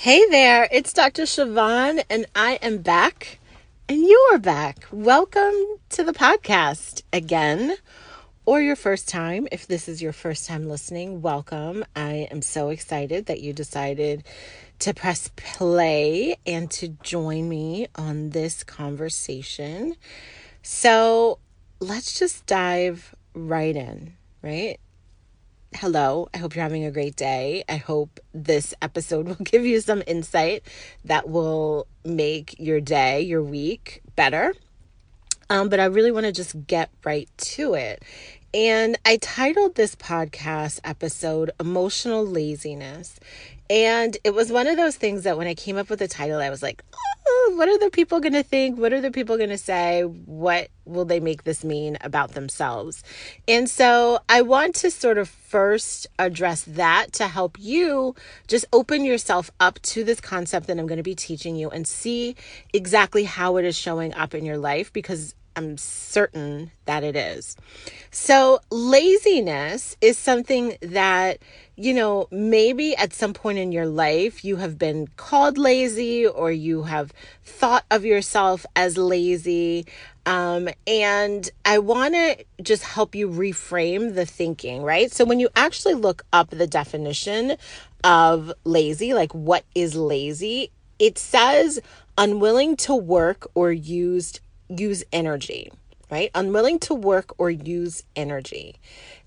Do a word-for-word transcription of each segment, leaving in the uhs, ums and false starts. Hey there, it's Doctor Shavon, and I am back, and you are back. Welcome to the podcast again, or your first time. If this is your first time listening, welcome. I am so excited that you decided to press play and to join me on this conversation. So let's just dive right in, right? Hello, I hope you're having a great day. I hope this episode will give you some insight that will make your day, your week better. Um, but I really want to just get right to it. And I titled this podcast episode, Emotional Laziness. And it was one of those things that when I came up with the title, I was like, oh, what are the people going to think? What are the people going to say? What will they make this mean about themselves? And so I want to sort of first address that to help you just open yourself up to this concept that I'm going to be teaching you and see exactly how it is showing up in your life, because I'm certain that it is. So laziness is something that, you know, maybe at some point in your life you have been called lazy or you have thought of yourself as lazy. Um, and I want to just help you reframe the thinking, right? So when you actually look up the definition of lazy, like what is lazy, it says unwilling to work or used use energy, right? Unwilling to work or use energy.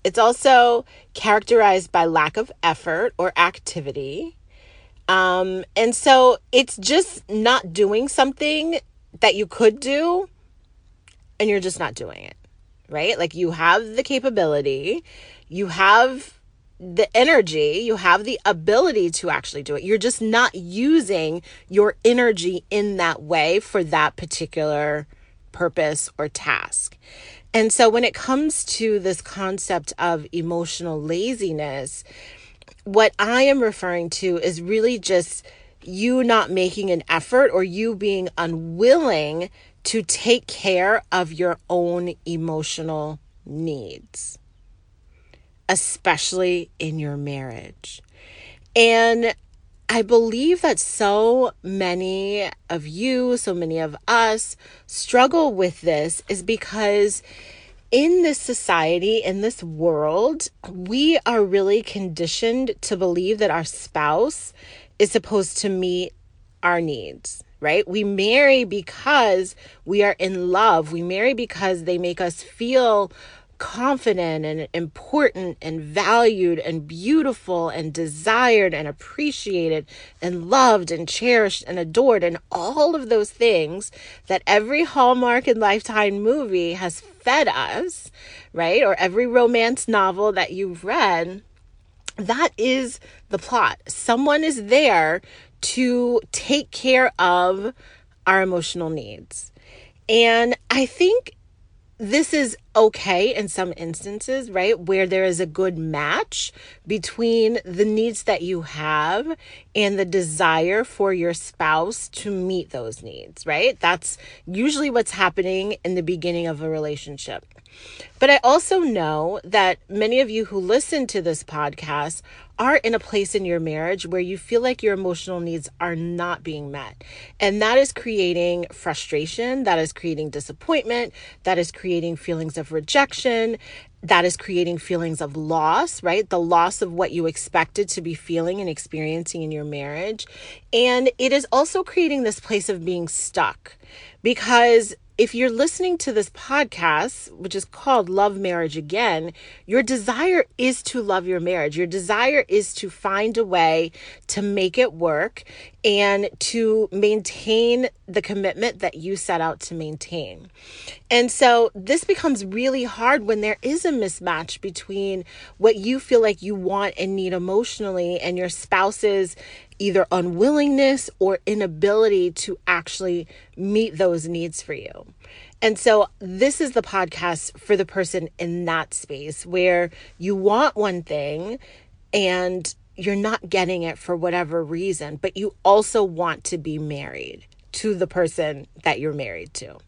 It's also characterized by lack of effort or activity. Um, and so it's just not doing something that you could do and you're just not doing it, right? Like you have the capability, you have the energy, you have the ability to actually do it. You're just not using your energy in that way for that particular purpose or task. And so when it comes to this concept of emotional laziness, what I am referring to is really just you not making an effort or you being unwilling to take care of your own emotional needs, especially in your marriage. And I believe that so many of you, so many of us struggle with this is because in this society, in this world, we are really conditioned to believe that our spouse is supposed to meet our needs, right? We marry because we are in love. We marry because they make us feel confident and important and valued and beautiful and desired and appreciated and loved and cherished and adored and all of those things that every Hallmark and Lifetime movie has fed us, right? Or every romance novel that you've read, that is the plot. Someone is there to take care of our emotional needs. And I think this is okay in some instances, right? Where there is a good match between the needs that you have and the desire for your spouse to meet those needs, right? That's usually what's happening in the beginning of a relationship. But I also know that many of you who listen to this podcast are in a place in your marriage where you feel like your emotional needs are not being met. And that is creating frustration, that is creating disappointment, that is creating feelings of rejection, that is creating feelings of loss, right? The loss of what you expected to be feeling and experiencing in your marriage. And it is also creating this place of being stuck because If you're listening to this podcast, which is called Love Marriage Again, your desire is to love your marriage. Your desire is to find a way to make it work and to maintain the commitment that you set out to maintain. And so this becomes really hard when there is a mismatch between what you feel like you want and need emotionally and your spouse's either unwillingness or inability to actually meet those needs for you. And so this is the podcast for the person in that space where you want one thing and you're not getting it for whatever reason, but you also want to be married to the person that you're married to,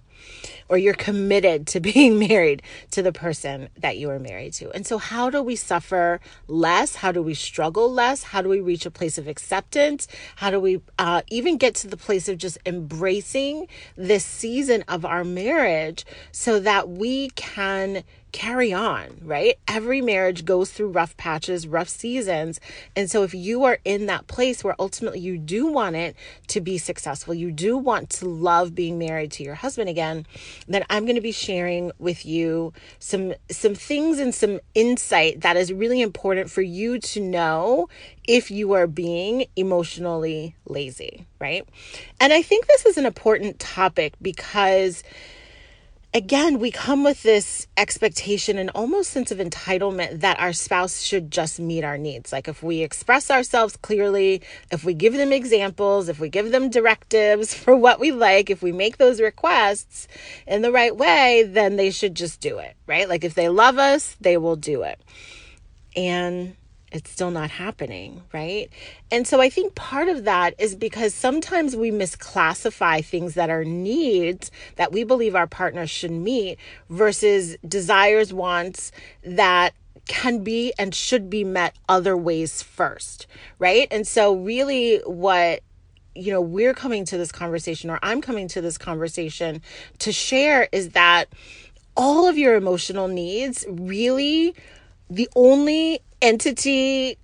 or you're committed to being married to the person that you are married to. And so how do we suffer less? How do we struggle less? How do we reach a place of acceptance? How do we uh, even get to the place of just embracing this season of our marriage so that we can carry on, right? Every marriage goes through rough patches, rough seasons. And so if you are in that place where ultimately you do want it to be successful, you do want to love being married to your husband again, then I'm going to be sharing with you some, some things and some insight that is really important for you to know if you are being emotionally lazy, right? And I think this is an important topic because again, we come with this expectation and almost sense of entitlement that our spouse should just meet our needs. Like if we express ourselves clearly, if we give them examples, if we give them directives for what we like, if we make those requests in the right way, then they should just do it, right? Like if they love us, they will do it. And it's still not happening, right? And so I think part of that is because sometimes we misclassify things that are needs that we believe our partner should meet versus desires, wants that can be and should be met other ways first, right? And so really what you know, we're coming to this conversation, or I'm coming to this conversation to share, is that all of your emotional needs, really the only entity,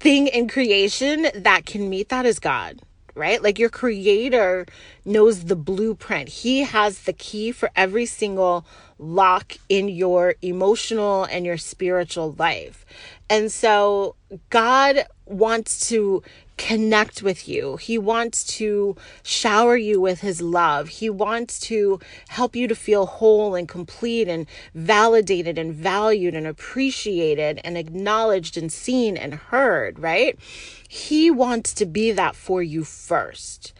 thing in creation that can meet that is God, right? Like your creator knows the blueprint. He has the key for every single lock in your emotional and your spiritual life. And so God wants to connect with you. He wants to shower you with his love. He wants to help you to feel whole and complete and validated and valued and appreciated and acknowledged and seen and heard, right? He wants to be that for you first.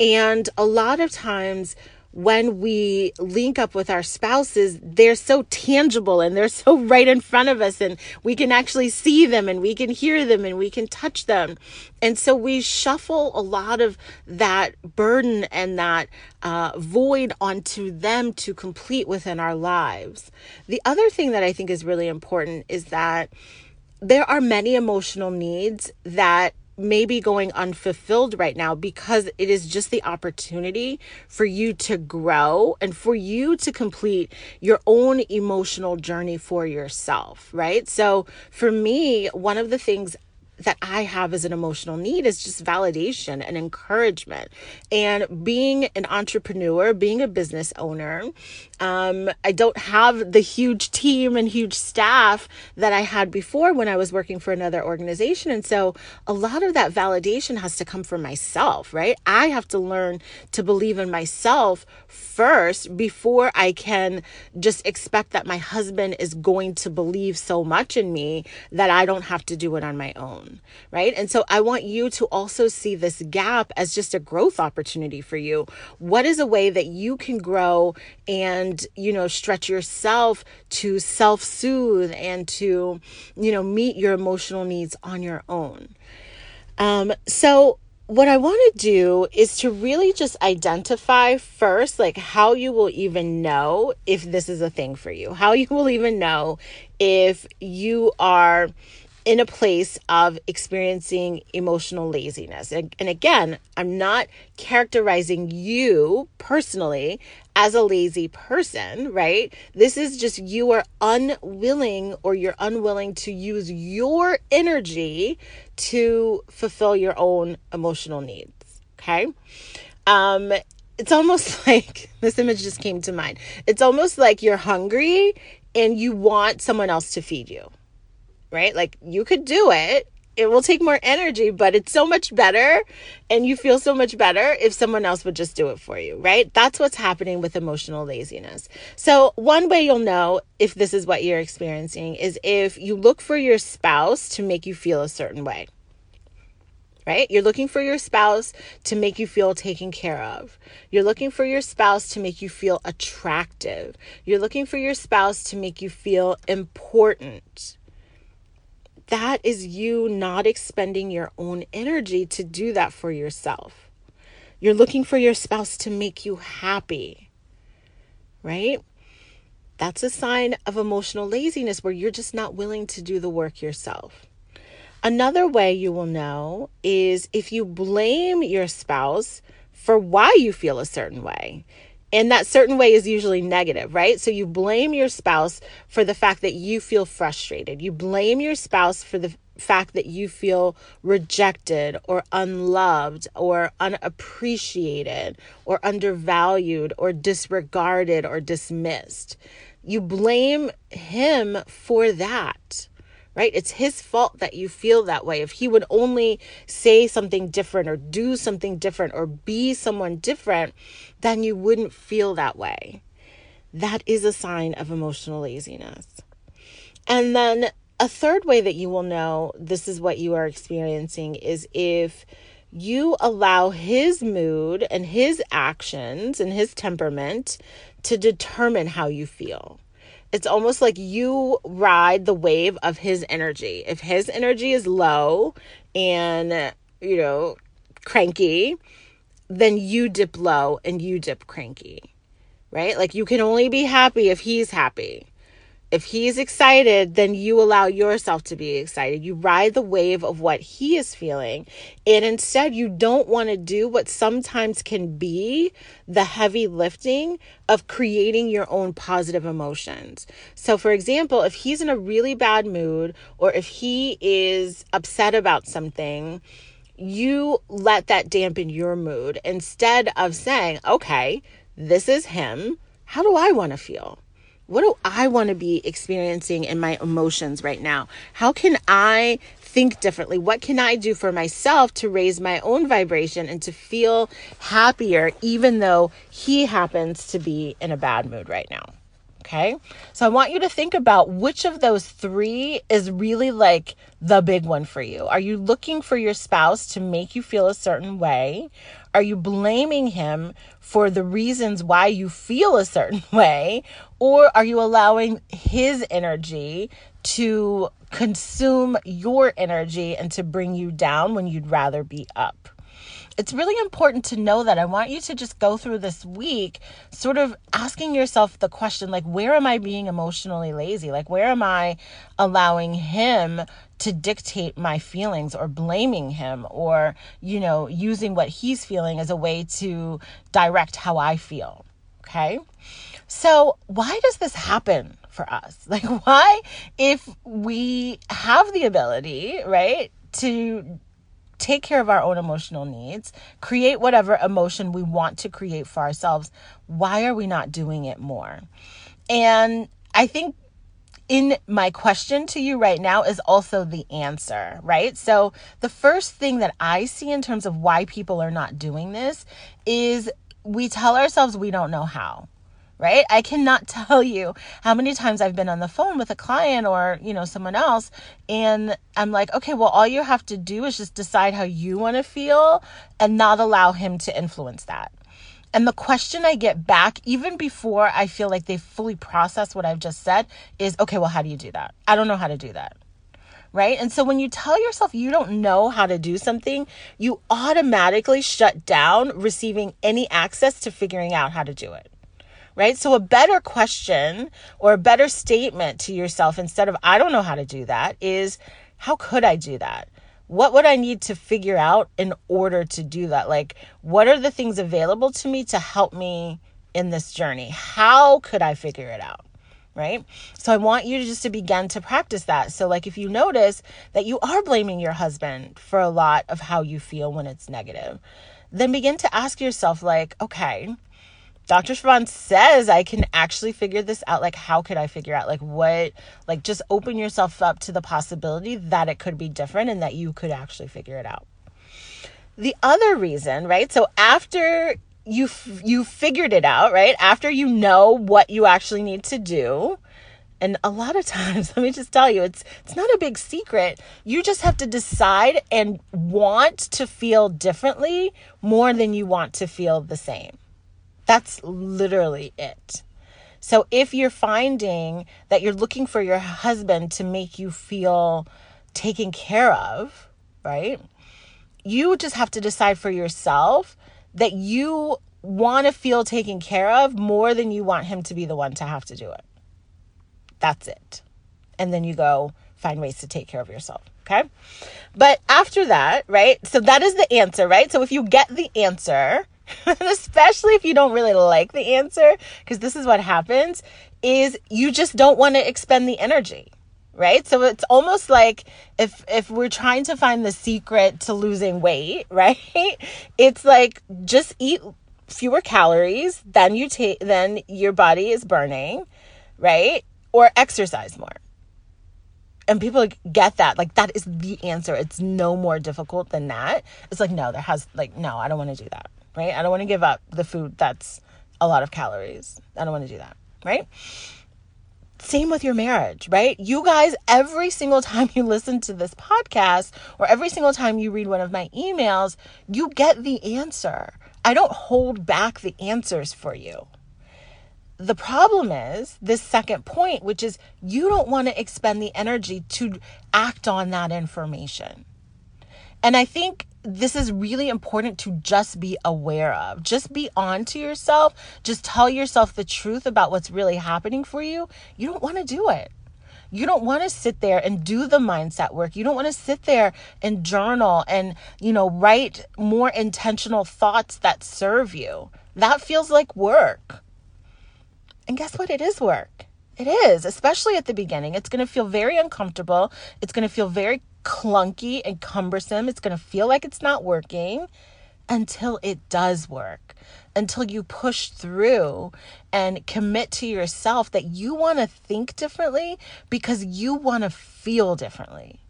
And a lot of times when we link up with our spouses, they're so tangible and they're so right in front of us, and we can actually see them and we can hear them and we can touch them. And so we shuffle a lot of that burden and that uh, void onto them to complete within our lives. The other thing that I think is really important is that there are many emotional needs that maybe going unfulfilled right now because it is just the opportunity for you to grow and for you to complete your own emotional journey for yourself, right? So for me, one of the things that I have as an emotional need is just validation and encouragement. And being an entrepreneur, being a business owner, um, I don't have the huge team and huge staff that I had before when I was working for another organization. And so a lot of that validation has to come from myself, right? I have to learn to believe in myself first before I can just expect that my husband is going to believe so much in me that I don't have to do it on my own. Right? And so I want you to also see this gap as just a growth opportunity for you. What is a way that you can grow and, you know, stretch yourself to self-soothe and to, you know, meet your emotional needs on your own? Um, so what I want to do is to really just identify first, like how you will even know if this is a thing for you, how you will even know if you are in a place of experiencing emotional laziness. And, and again, I'm not characterizing you personally as a lazy person, right? This is just you are unwilling, or you're unwilling to use your energy to fulfill your own emotional needs, okay? Um, it's almost like, this image just came to mind. It's almost like you're hungry and you want someone else to feed you, right? Like you could do it. It will take more energy, but it's so much better and you feel so much better if someone else would just do it for you, right? That's what's happening with emotional laziness. So one way you'll know if this is what you're experiencing is if you look for your spouse to make you feel a certain way, right? You're looking for your spouse to make you feel taken care of. You're looking for your spouse to make you feel attractive. You're looking for your spouse to make you feel important. That is you not expending your own energy to do that for yourself. You're looking for your spouse to make you happy, right? That's a sign of emotional laziness where you're just not willing to do the work yourself. Another way you will know is if you blame your spouse for why you feel a certain way. And that certain way is usually negative, right? So you blame your spouse for the fact that you feel frustrated. You blame your spouse for the fact that you feel rejected or unloved or unappreciated or undervalued or disregarded or dismissed. You blame him for that, right? It's his fault that you feel that way. If he would only say something different or do something different or be someone different, then you wouldn't feel that way. That is a sign of emotional laziness. And then a third way that you will know this is what you are experiencing is if you allow his mood and his actions and his temperament to determine how you feel. It's almost like you ride the wave of his energy. If his energy is low and, you know, cranky, then you dip low and you dip cranky, right? Like you can only be happy if he's happy. If he's excited, then you allow yourself to be excited. You ride the wave of what he is feeling. And instead, you don't want to do what sometimes can be the heavy lifting of creating your own positive emotions. So for example, if he's in a really bad mood or if he is upset about something, you let that dampen your mood instead of saying, okay, this is him. How do I want to feel? What do I want to be experiencing in my emotions right now? How can I think differently? What can I do for myself to raise my own vibration and to feel happier, even though he happens to be in a bad mood right now? Okay. So I want you to think about which of those three is really like the big one for you. Are you looking for your spouse to make you feel a certain way? Are you blaming him for the reasons why you feel a certain way? Or are you allowing his energy to consume your energy and to bring you down when you'd rather be up? It's really important to know that. I want you to just go through this week sort of asking yourself the question, like, where am I being emotionally lazy? Like, where am I allowing him to dictate my feelings or blaming him or, you know, using what he's feeling as a way to direct how I feel? Okay. So why does this happen for us? Like, why, if we have the ability, right, to take care of our own emotional needs, create whatever emotion we want to create for ourselves, why are we not doing it more? And I think in my question to you right now is also the answer, right? So the first thing that I see in terms of why people are not doing this is we tell ourselves we don't know how. Right? I cannot tell you how many times I've been on the phone with a client or, you know, someone else. And I'm like, okay, well, all you have to do is just decide how you want to feel and not allow him to influence that. And the question I get back, even before I feel like they fully process what I've just said, is, okay, well, how do you do that? I don't know how to do that. Right? And so when you tell yourself you don't know how to do something, you automatically shut down receiving any access to figuring out how to do it. Right? So a better question or a better statement to yourself instead of, I don't know how to do that, is, how could I do that? What would I need to figure out in order to do that? Like, what are the things available to me to help me in this journey? How could I figure it out? Right? So I want you to just to begin to practice that. So like, if you notice that you are blaming your husband for a lot of how you feel when it's negative, then begin to ask yourself, like, okay, Doctor Shavon says I can actually figure this out. Like, how could I figure out, like, what, like, just open yourself up to the possibility that it could be different and that you could actually figure it out. The other reason, right? So after you, f- you figured it out, right? After you know what you actually need to do. And a lot of times, let me just tell you, it's, it's not a big secret. You just have to decide and want to feel differently more than you want to feel the same. That's literally it. So if you're finding that you're looking for your husband to make you feel taken care of, right? You just have to decide for yourself that you want to feel taken care of more than you want him to be the one to have to do it. That's it. And then you go find ways to take care of yourself. Okay. But after that, right? So that is the answer, right? So if you get the answer, and especially if you don't really like the answer, because this is what happens, is you just don't want to expend the energy, right? So it's almost like if if we're trying to find the secret to losing weight, right? It's like, just eat fewer calories than you take, than your body is burning, right? Or exercise more. And people get that. Like, that is the answer. It's no more difficult than that. It's like, no, there has, like, no, I don't want to do that. Right? I don't want to give up the food that's a lot of calories. I don't want to do that. Right? Same with your marriage, right? You guys, every single time you listen to this podcast or every single time you read one of my emails, you get the answer. I don't hold back the answers for you. The problem is this second point, which is you don't want to expend the energy to act on that information. And I think this is really important to just be aware of. Just be on to yourself. Just tell yourself the truth about what's really happening for you. You don't want to do it. You don't want to sit there and do the mindset work. You don't want to sit there and journal and, you know, write more intentional thoughts that serve you. That feels like work. And guess what? It is work. It is, especially at the beginning. It's going to feel very uncomfortable. It's going to feel very clunky and cumbersome. It's going to feel like it's not working until it does work, until you push through and commit to yourself that you want to think differently because you want to feel differently.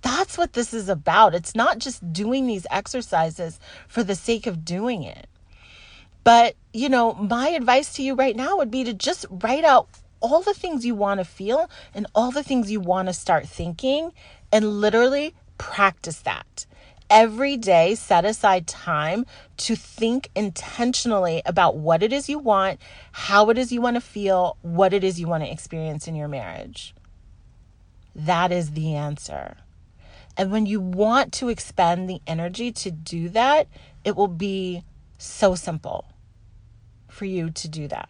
That's what this is about. It's not just doing these exercises for the sake of doing it. But, you know, my advice to you right now would be to just write out all the things you want to feel and all the things you want to start thinking, and literally practice that. Every day, set aside time to think intentionally about what it is you want, how it is you want to feel, what it is you want to experience in your marriage. That is the answer. And when you want to expend the energy to do that, it will be so simple for you to do that.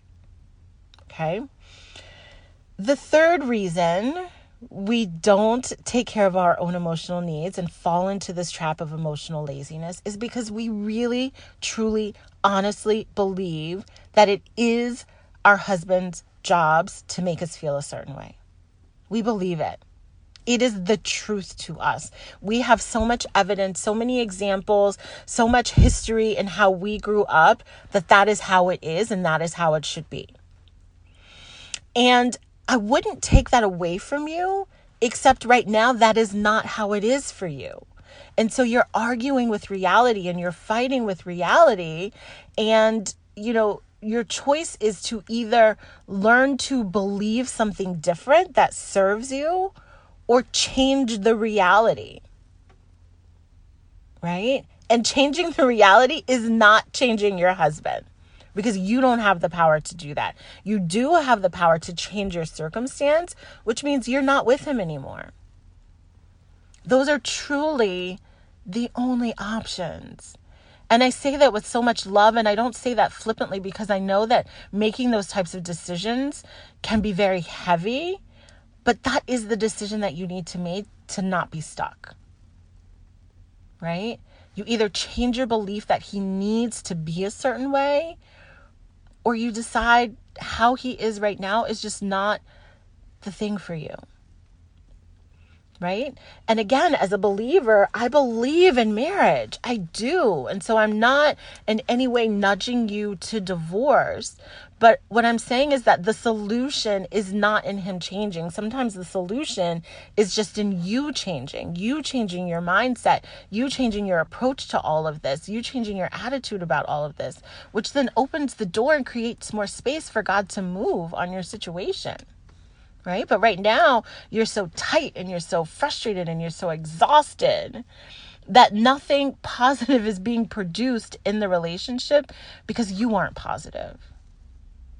Okay? The third reason we don't take care of our own emotional needs and fall into this trap of emotional laziness is because we really, truly, honestly believe that it is our husband's jobs to make us feel a certain way. We believe it. It is the truth to us. We have so much evidence, so many examples, so much history in how we grew up that that is how it is and that is how it should be. And I wouldn't take that away from you, except right now, that is not how it is for you. And so you're arguing with reality and you're fighting with reality. And, you know, your choice is to either learn to believe something different that serves you or change the reality, right? And changing the reality is not changing your husband, because you don't have the power to do that. You do have the power to change your circumstance, which means you're not with him anymore. Those are truly the only options. And I say that with so much love, and I don't say that flippantly, because I know that making those types of decisions can be very heavy, but that is the decision that you need to make to not be stuck, right? You either change your belief that he needs to be a certain way, or you decide how he is right now is just not the thing for you. right? And again, as a believer, I believe in marriage. I do. And so I'm not in any way nudging you to divorce. But what I'm saying is that the solution is not in him changing. Sometimes the solution is just in you changing, you changing your mindset, you changing your approach to all of this, you changing your attitude about all of this, which then opens the door and creates more space for God to move on your situation. Right? But right now, you're so tight and you're so frustrated and you're so exhausted that nothing positive is being produced in the relationship because you aren't positive.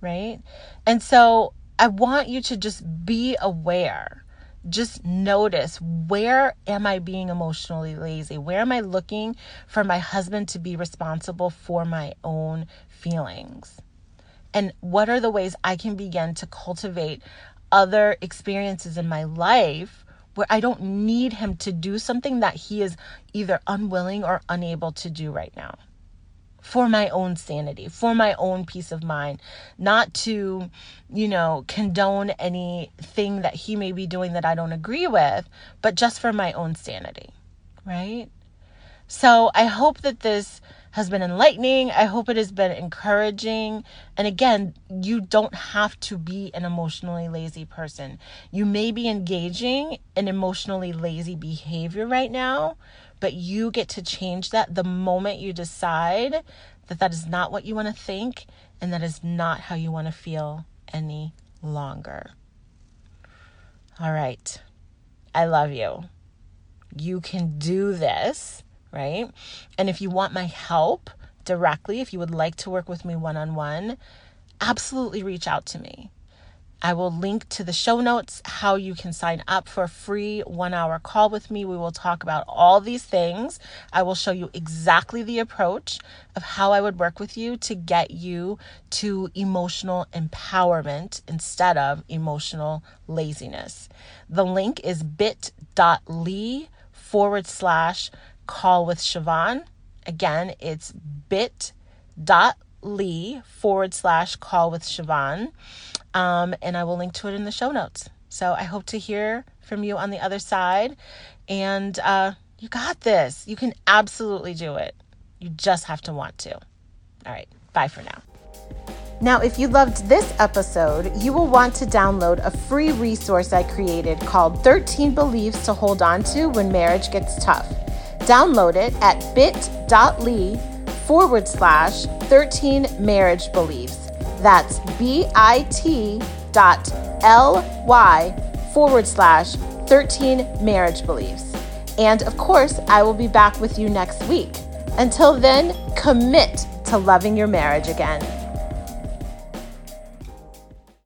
Right? And so I want you to just be aware. Just notice, where am I being emotionally lazy? Where am I looking for my husband to be responsible for my own feelings? And what are the ways I can begin to cultivate other experiences in my life where I don't need him to do something that he is either unwilling or unable to do right now, for my own sanity, for my own peace of mind, not to, you know, condone anything that he may be doing that I don't agree with, but just for my own sanity, right? So I hope that this has been enlightening. I hope it has been encouraging. And again, you don't have to be an emotionally lazy person. You may be engaging in emotionally lazy behavior right now, but you get to change that the moment you decide that that is not what you want to think and that is not how you want to feel any longer. All right. I love you. You can do this. Right? And if you want my help directly, if you would like to work with me one-on-one, absolutely reach out to me. I will link to the show notes how you can sign up for a free one-hour call with me. We will talk about all these things. I will show you exactly the approach of how I would work with you to get you to emotional empowerment instead of emotional laziness. The link is bit.ly forward slash Call with Shavon. Again, it's bit.ly forward slash call with Shavon. Um, and I will link to it in the show notes. So I hope to hear from you on the other side. And uh, you got this. You can absolutely do it. You just have to want to. All right. Bye for now. Now, if you loved this episode, you will want to download a free resource I created called thirteen Beliefs to Hold On To When Marriage Gets Tough. Download it at bit.ly forward slash 13 marriage beliefs. That's B-I-T dot L-Y forward slash 13 marriage beliefs. And of course, I will be back with you next week. Until then, commit to loving your marriage again.